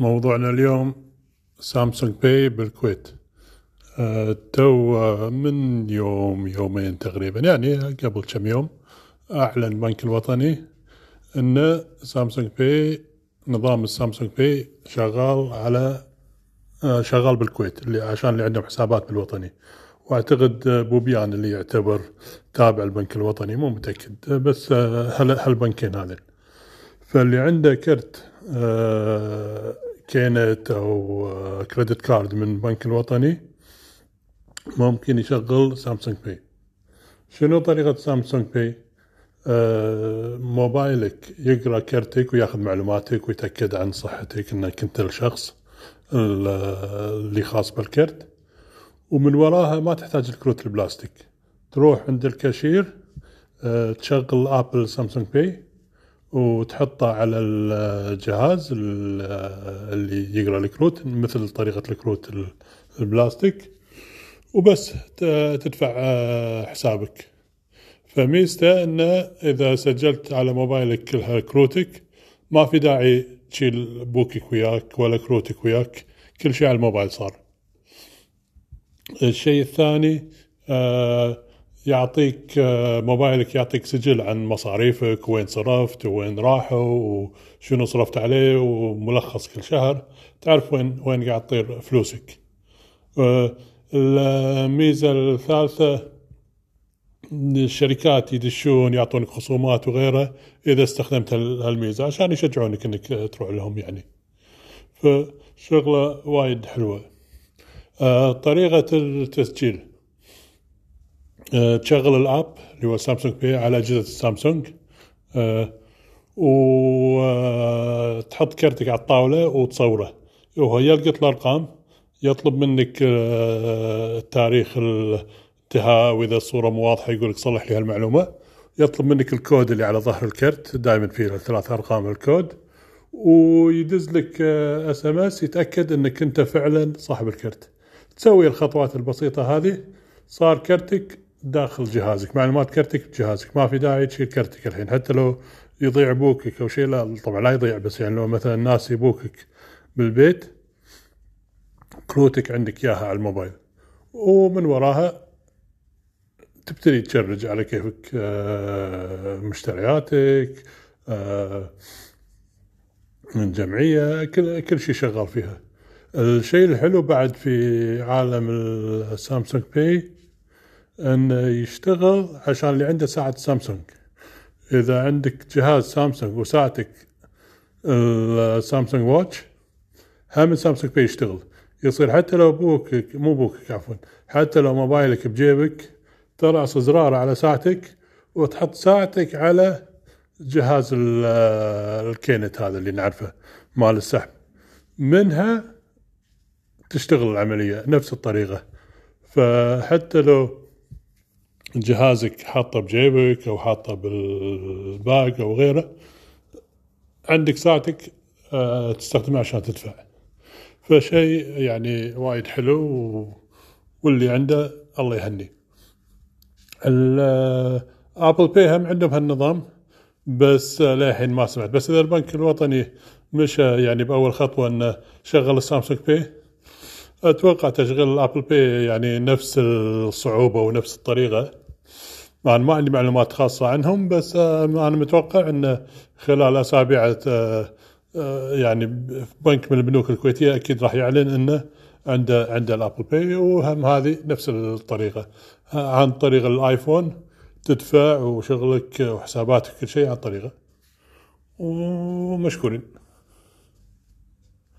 موضوعنا اليوم سامسونج باي بالكويت. تو من يومين تقريبا، يعني قبل كم يوم، أعلن البنك الوطني أن سامسونج باي، نظام السامسونج باي شغال بالكويت عشان اللي عندهم حسابات بالوطني. واعتقد بوبيان اللي يعتبر تابع البنك الوطني، مو متأكد، بس هالبنكين هذين. فاللي عنده كرت كينت أو كريدت كارد من البنك الوطني ممكن يشغل سامسونج باي. شنو طريقة سامسونج باي؟ موبايلك يقرأ كرتك وياخذ معلوماتك ويتأكد عن صحتك أنك أنت الشخص اللي خاص بالكرت، ومن وراها ما تحتاج الكروت البلاستيك. تروح عند الكاشير، تشغل آبل سامسونج باي وتحطه على الجهاز اللي يقرأ الكروت مثل طريقة الكروت البلاستيك، وبس تدفع حسابك. فميزته أنه إذا سجلت على موبايلك كلها كروتك، ما في داعي تشيل بوكك وياك ولا كروتك وياك، كل شيء على الموبايل صار. الشيء الثاني، موبايلك يعطيك سجل عن مصاريفك، وين صرفت وين راحوا وشنو صرفت عليه، وملخص كل شهر تعرف وين قاعد تطير فلوسك. الميزة الثالثة، الشركات يدشون يعطونك خصومات وغيره إذا استخدمت هالميزة عشان يشجعونك إنك تروح لهم يعني. فشغلة وايد حلوة. طريقة التسجيل، تشغل الآب اللي هو سامسونج باي على أجهزة السامسونج، وتحط كرتك على الطاولة وتصوره، وهو يلقط الأرقام، يطلب منك تاريخ الانتهاء، وإذا الصورة مو واضحة يقولك صلح لي هالمعلومة، يطلب منك الكود اللي على ظهر الكرت، دائما فيه 3 أرقام الكود، ويدز لك SMS يتأكد أنك أنت فعلا صاحب الكرت. تسوي الخطوات البسيطة هذه صار كرتك داخل جهازك، معلومات كرتك بجهازك، ما في داعي تشيل كرتك الحين. حتى لو يضيع بوكك أو شيء، لا طبعا لا يضيع، بس يعني لو مثلا ناسي بوكك بالبيت، كروتك عندك إياها على الموبايل، ومن وراها تبتدي تشرج على كيفك مشترياتك من جمعية، كل شيء شغال فيها. الشيء الحلو بعد في عالم السامسونج باي أن يشتغل عشان اللي عنده ساعة سامسونج. إذا عندك جهاز سامسونج وساعتك السامسونج واتش، هم السامسونج باي يشتغل، يصير حتى لو حتى لو موبايلك بجيبك، ترعص زراره على ساعتك وتحط ساعتك على جهاز الكينت هذا اللي نعرفه مال السحب، منها تشتغل العملية نفس الطريقة. فحتى لو جهازك حاطه بجيبك أو حاطه بالباق أو غيره، عندك ساعتك تستخدمها عشان تدفع. فشيء يعني وايد حلو، واللي عنده الله يهني. الأبل باي هم عندهم هالنظام، بس للحين ما سمعت. بس إذا البنك الوطني مش يعني بأول خطوة إنه شغل السامسونج باي، أتوقع تشغيل الأبل باي يعني نفس الصعوبة ونفس الطريقة. أنا ما عندي معلومات خاصة عنهم، بس أنا متوقع إنه خلال أسابيع يعني بنك من البنوك الكويتية أكيد راح يعلن إنه عنده الأبل باي، وهم هذه نفس الطريقة، عن طريق الآيفون تدفع وشغلك وحساباتك كل شيء عن طريقة. ومشكورين.